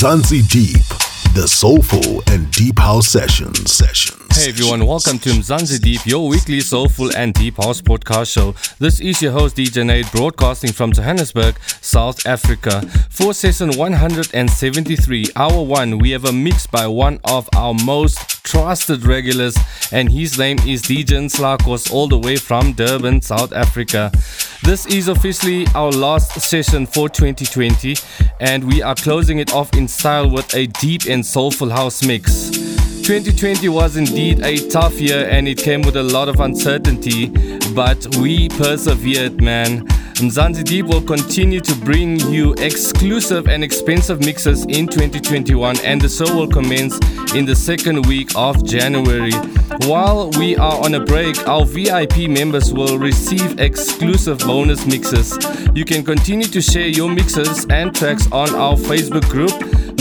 Mzansi Deep, the soulful and deep house sessions. Hey everyone, welcome to Mzansi Deep, your weekly soulful and deep house podcast show. This is your host DJ Nate, broadcasting from Johannesburg, South Africa. For session 173, hour 1, we have a mix by one of our most trusted regulars, and his name is DJ Nslakos, all the way from Durban, South Africa. This is officially our last session for 2020, and we are closing it off in style with a deep and soulful house mix. 2020 was indeed a tough year, and it came with a lot of uncertainty, but we persevered, man. Mzansi Deep will continue to bring you exclusive and expensive mixes in 2021, and the show will commence in the second week of January. While we are on a break, our VIP members will receive exclusive bonus mixes. You can continue to share your mixes and tracks on our Facebook group.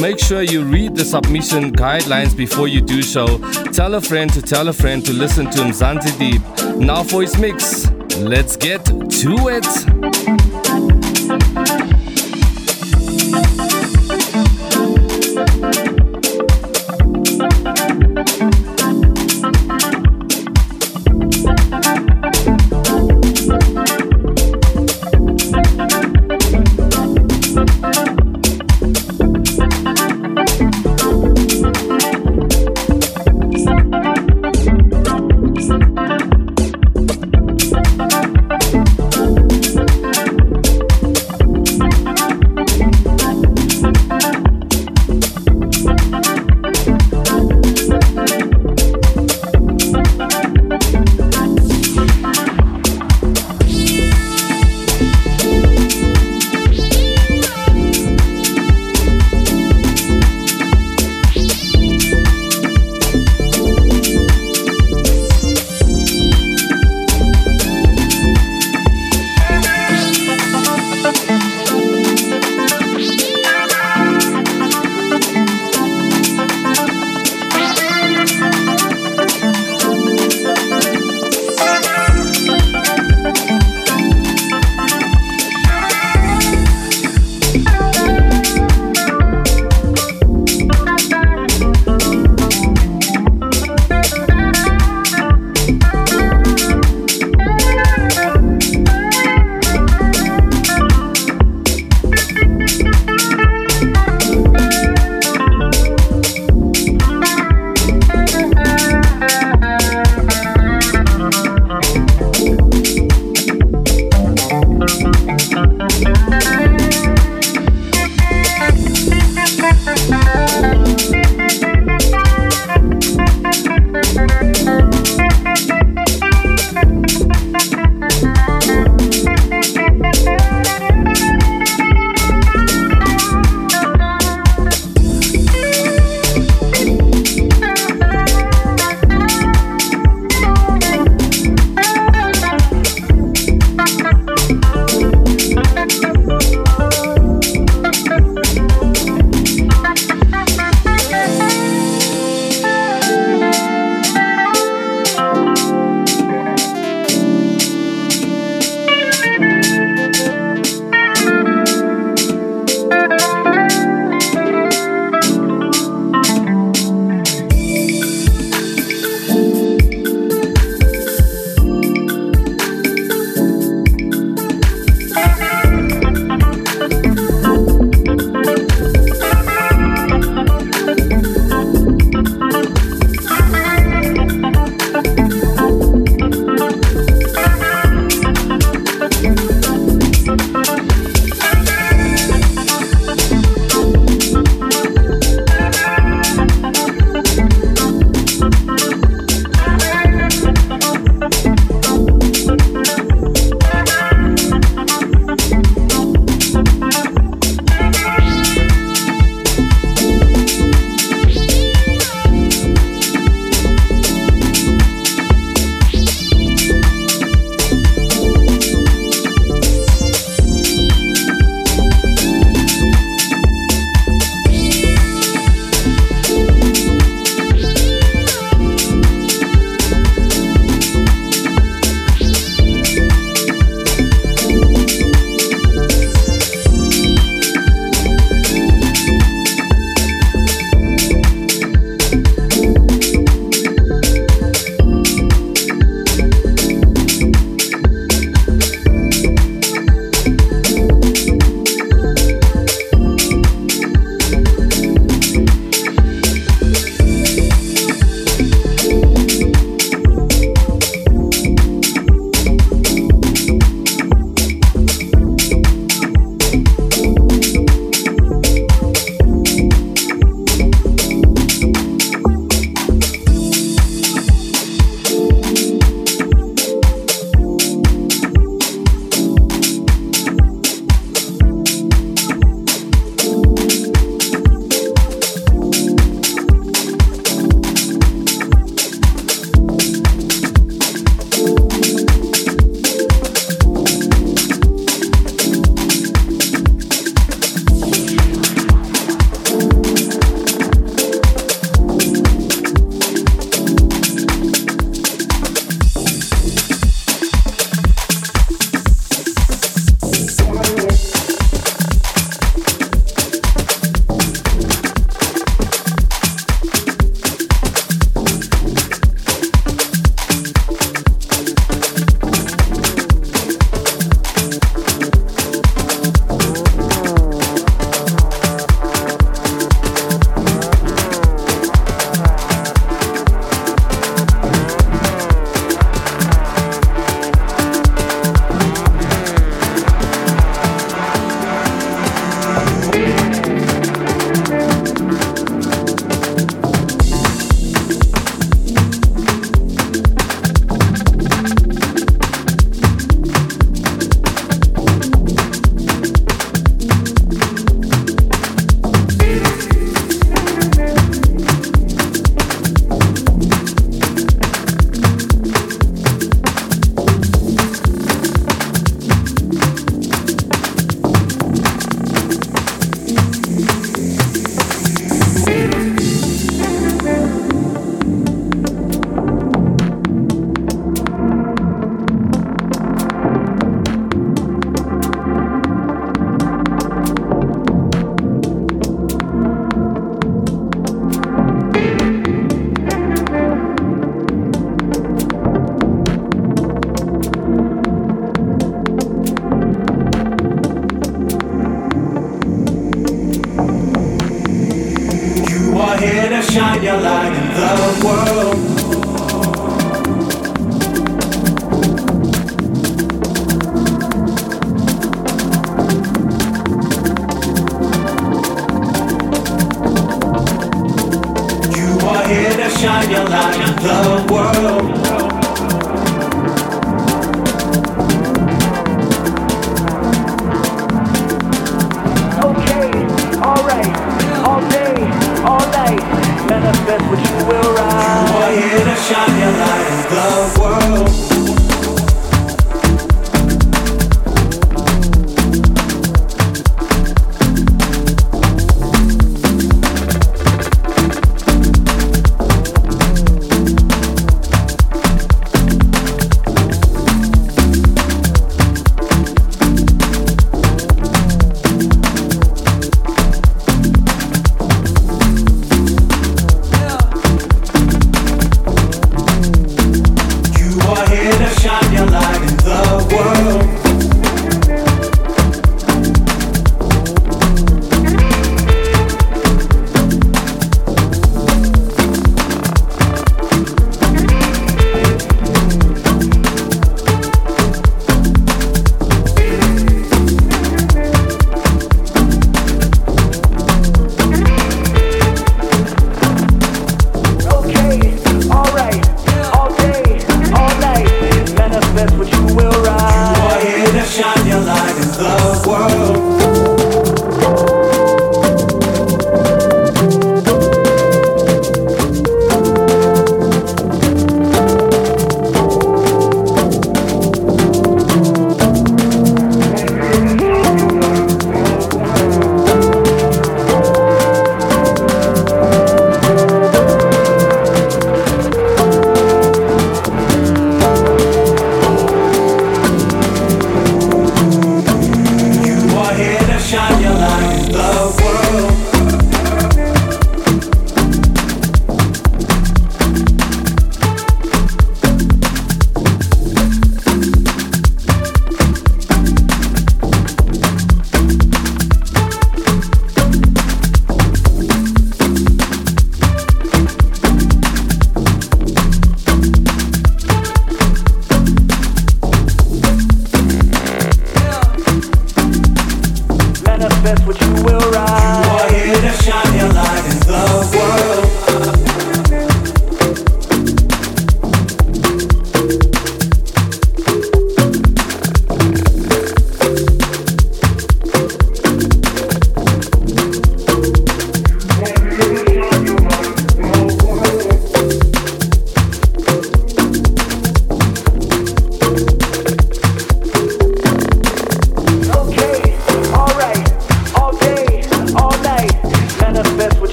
Make sure you read the submission guidelines before you do so. Tell a friend to listen to Mzansi Deep. Now for his mix. Let's get to it. shine your light in the world. You are here to shine your light in the world.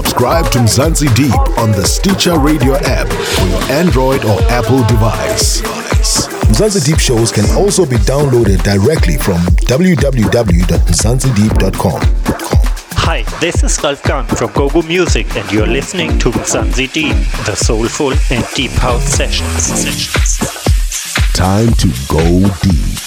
Subscribe to Mzansi Deep on the Stitcher Radio app for your Android or Apple device. Mzansi Deep shows can also be downloaded directly from www.mzansideep.com. Hi, this is Ralph Gang from Gogo Music and you're listening to Mzansi Deep, the soulful and deep house sessions. Time to go deep.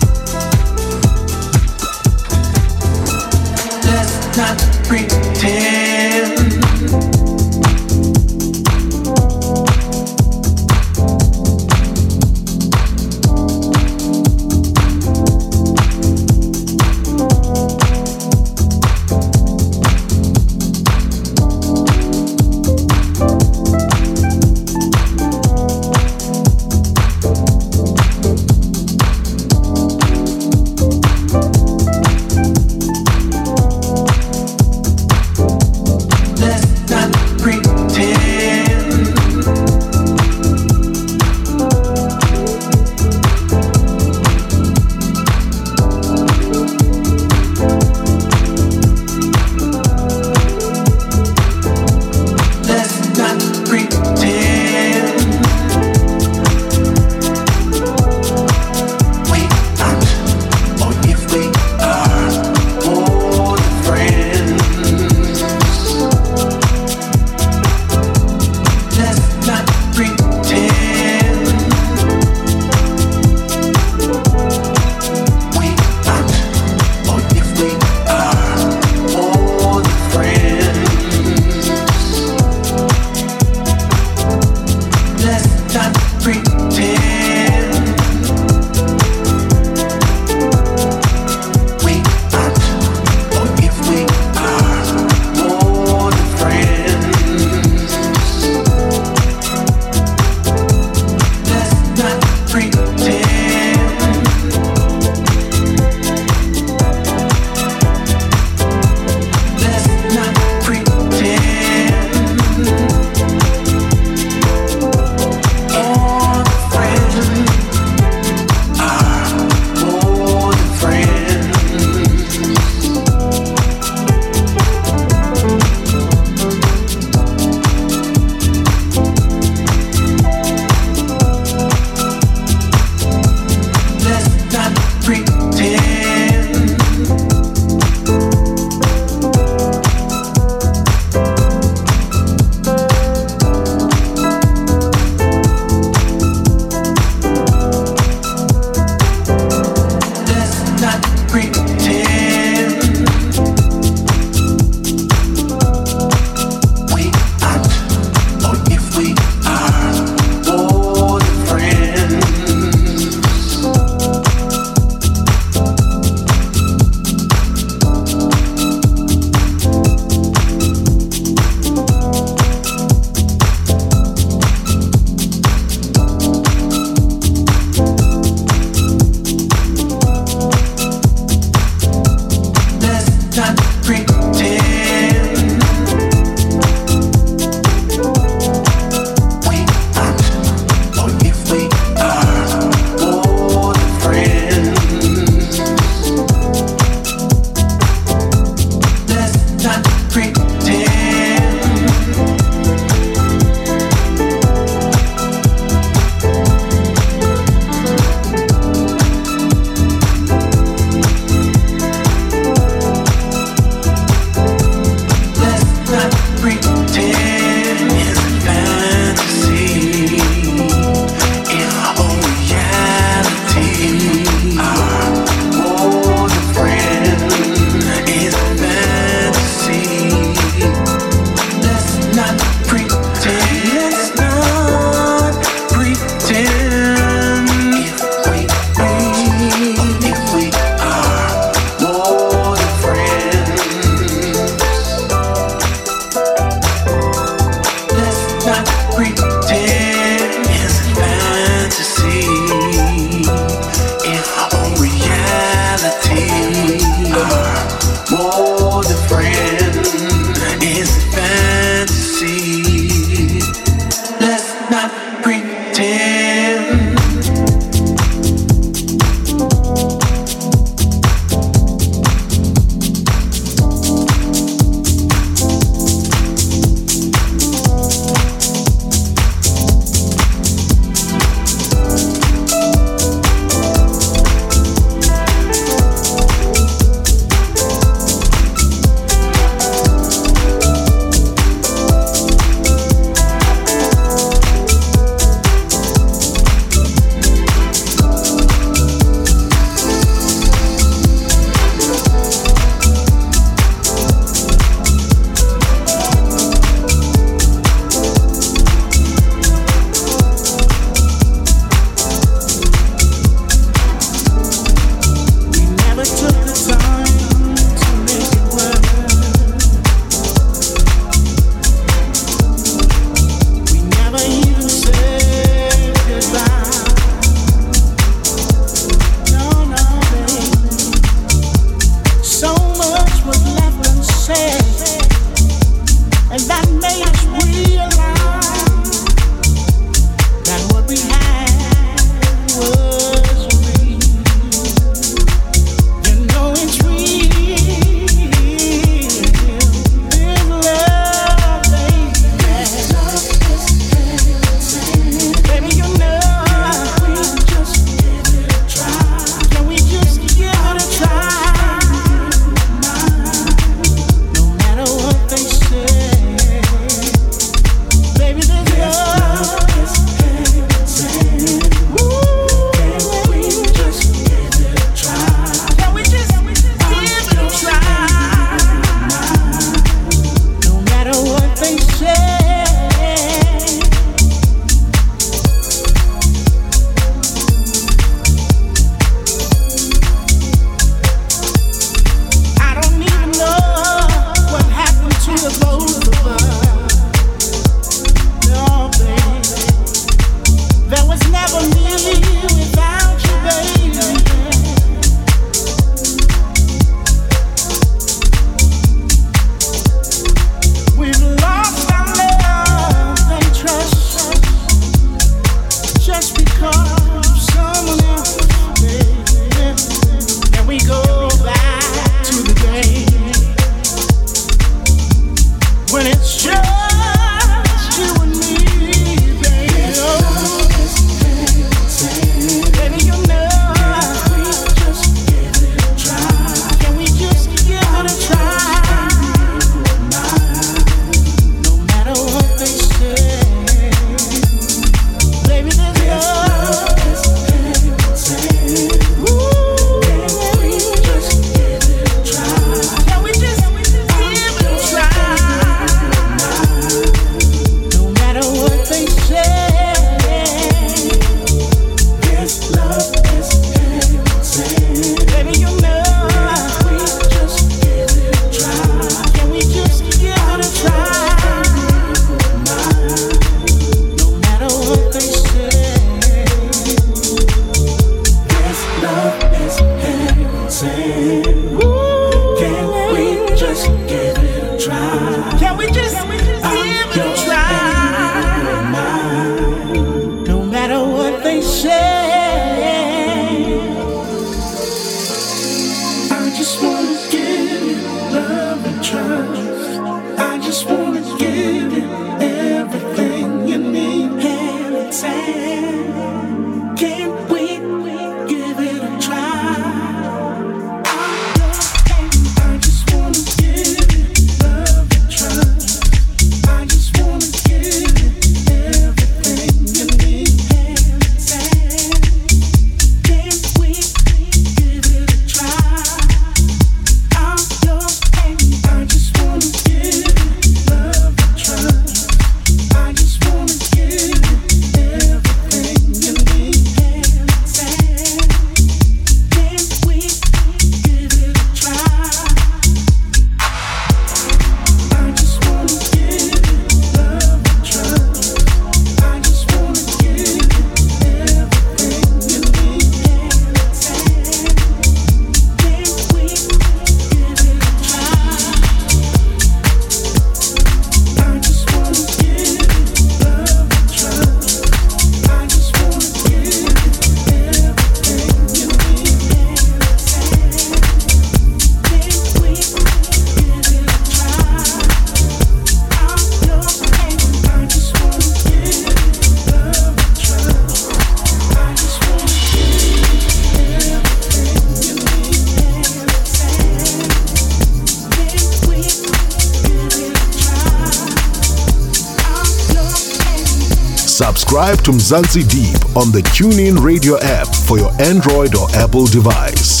Subscribe to Mzansi Deep on the TuneIn Radio app for your Android or Apple device.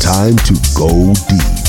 Time to go deep.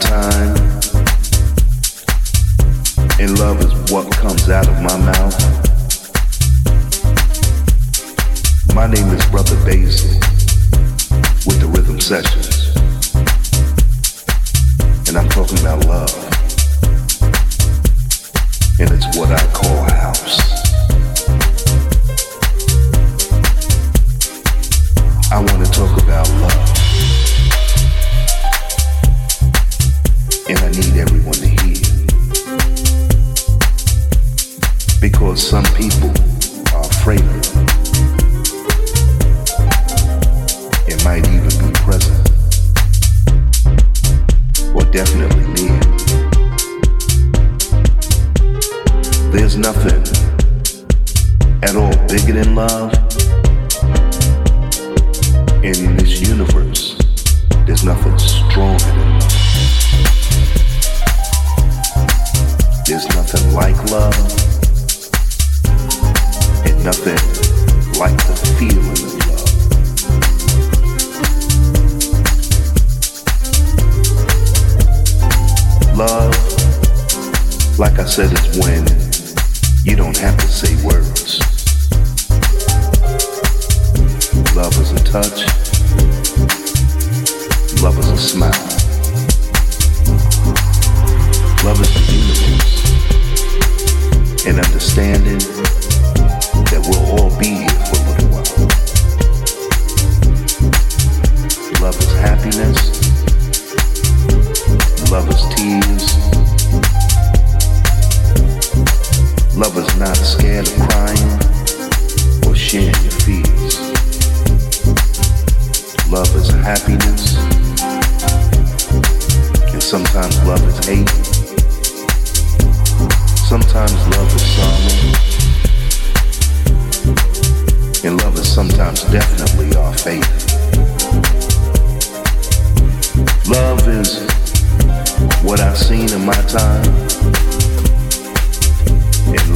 Time and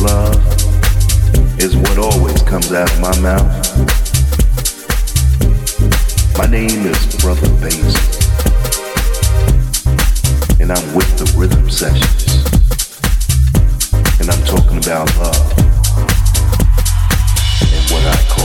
love is what always comes out of my mouth. My name is Brother Bass, and I'm with the Rhythm Sessions, and I'm talking about love and what I call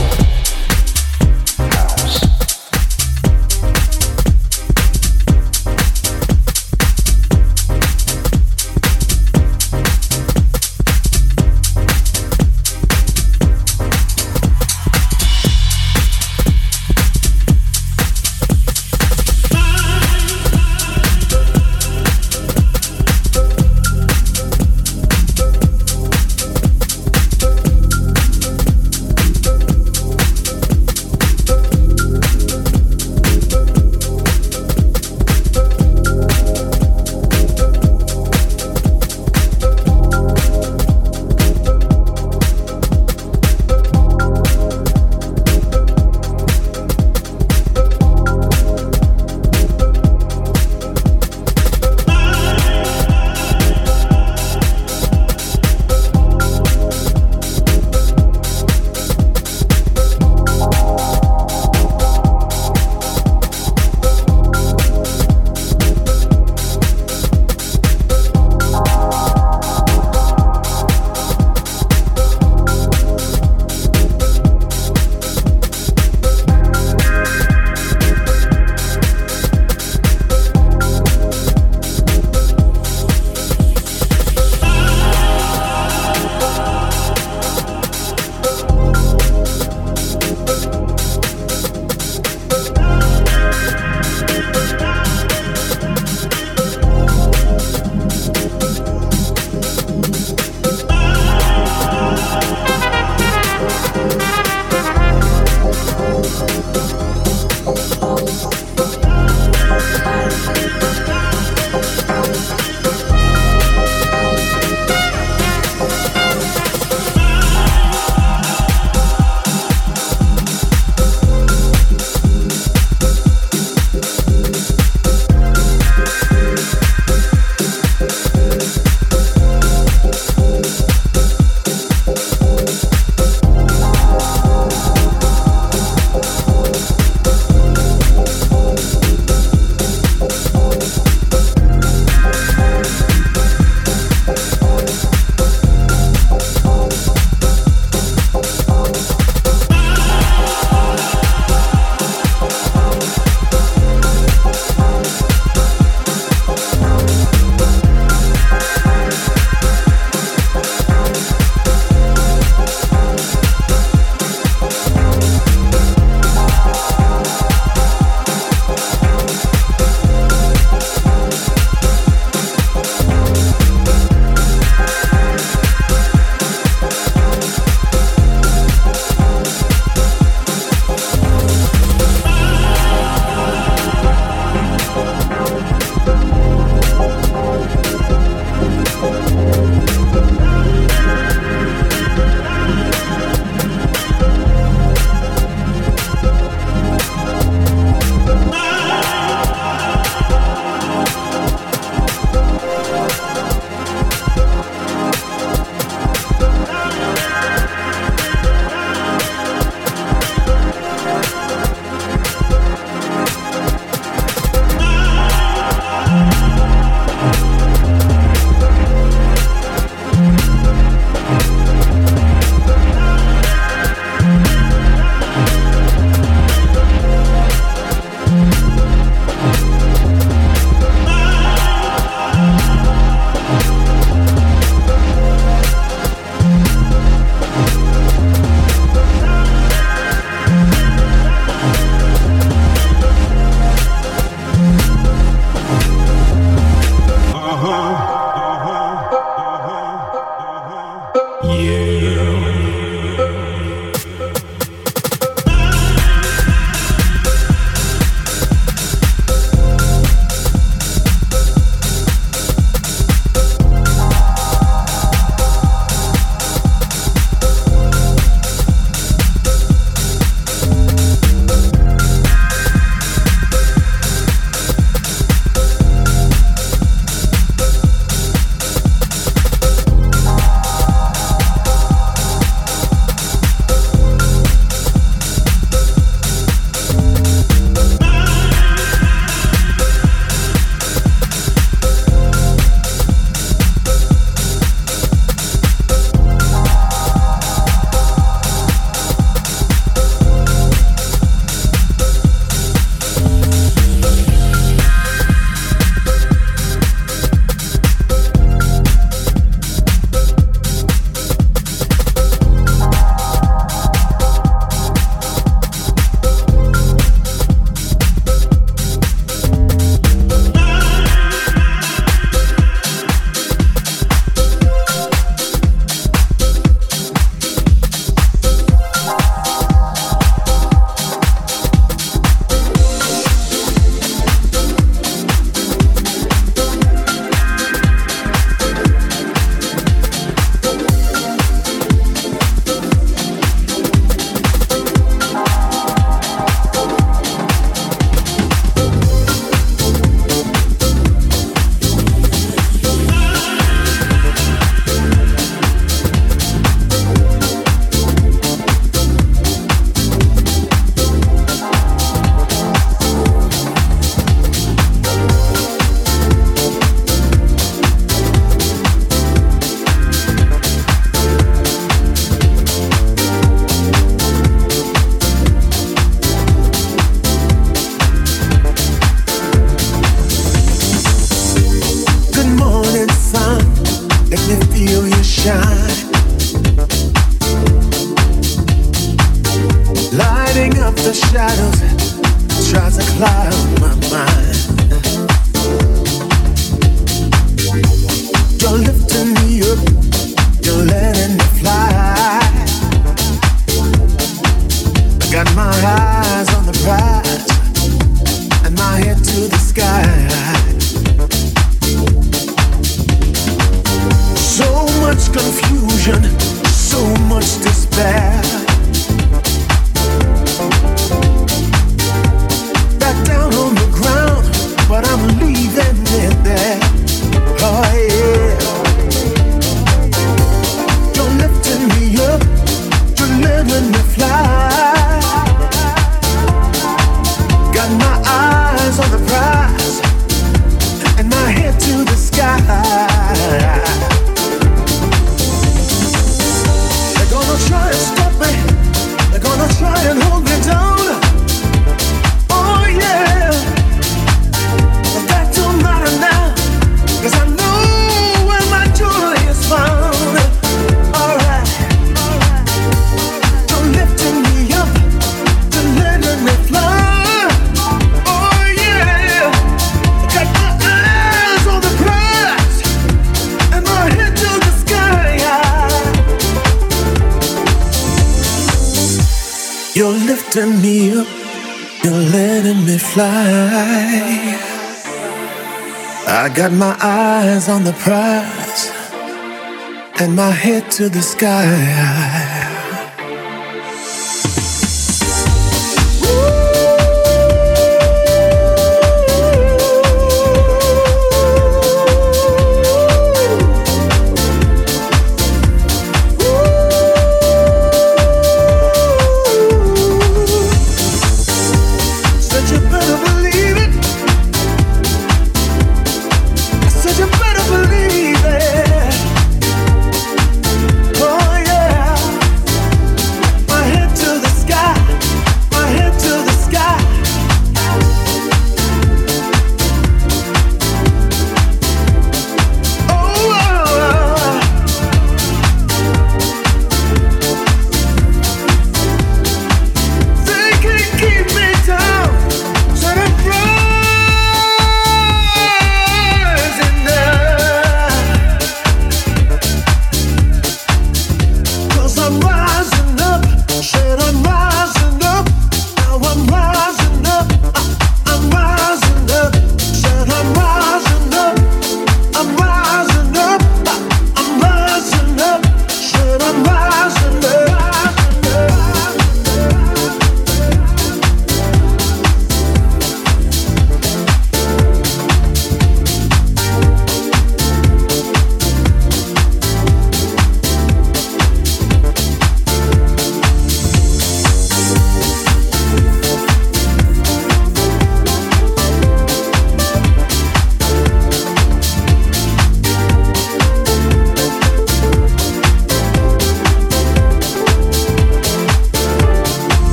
lighting up the shadows, tries to cloud my mind. You're lifting me up, you're letting me fly. I got my eyes on the prize, and my head to the sky. So much confusion, so much despair. Back down on the ground, but I'm leaving it there. Oh yeah. You're lifting me up, you're letting me fly. Got my eyes on the prize, and my head to the sky. They're gonna try and stop me, they're gonna try and hold me down. Oh yeah, but that don't matter now, 'cause I know where my joy is found. Alright, you're lifting me up, you're letting me fly. Oh yeah, I got my eyes on the prize, and my head to the sky. You're lifting me up, you're letting me fly. I got my eyes on the prize, and my head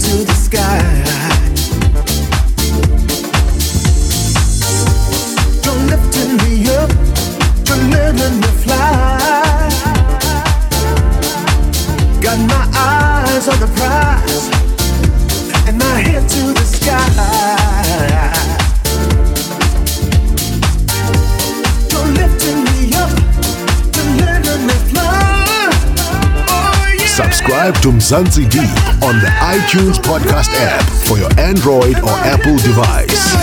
to the sky. Got Got my eyes on the prize and my head to the sky. You're lifting me up and letting me fly. Oh, yeah. Subscribe to Mzansi Deep on the iTunes podcast app for your Android or Apple device.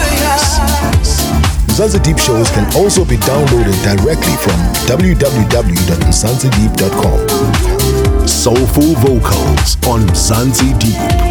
Mzansi Deep shows can also be downloaded directly from www.mzansideep.com. Soulful vocals on Mzansi Deep.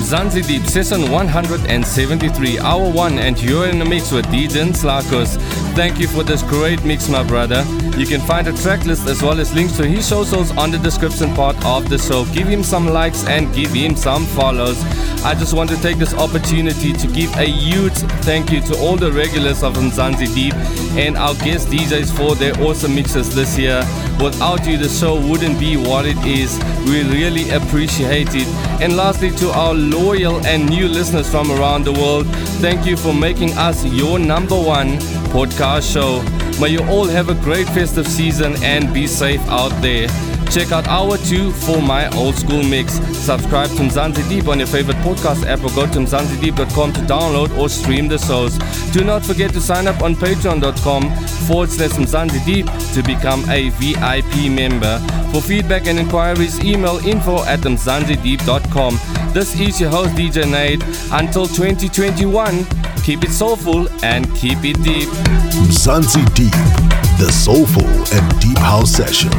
Mzansi Deep Session 173, Hour 1, and you're in the mix with DJ Nslakos. Thank you for this great mix, my brother. You can find a track list as well as links to his socials on the description part of the show. Give him some likes and give him some follows. I just want to take this opportunity to give a huge thank you to all the regulars of Mzansi Deep and our guest DJs for their awesome mixes this year. Without you, the show wouldn't be what it is. We really appreciate it. And lastly, to our loyal and new listeners from around the world, thank you for making us your number one podcast show. May you all have a great festive season and be safe out there. Check out Hour 2 for my old school mix. Subscribe to Mzansi Deep on your favorite podcast app or go to mzansideep.com to download or stream the shows. Do not forget to sign up on patreon.com/Mzansi Deep to become a VIP member. For feedback and inquiries, email info@mzansideep.com. This is your host, DJ Nate. Until 2021, keep it soulful and keep it deep. Mzansi Deep, the soulful and deep house session.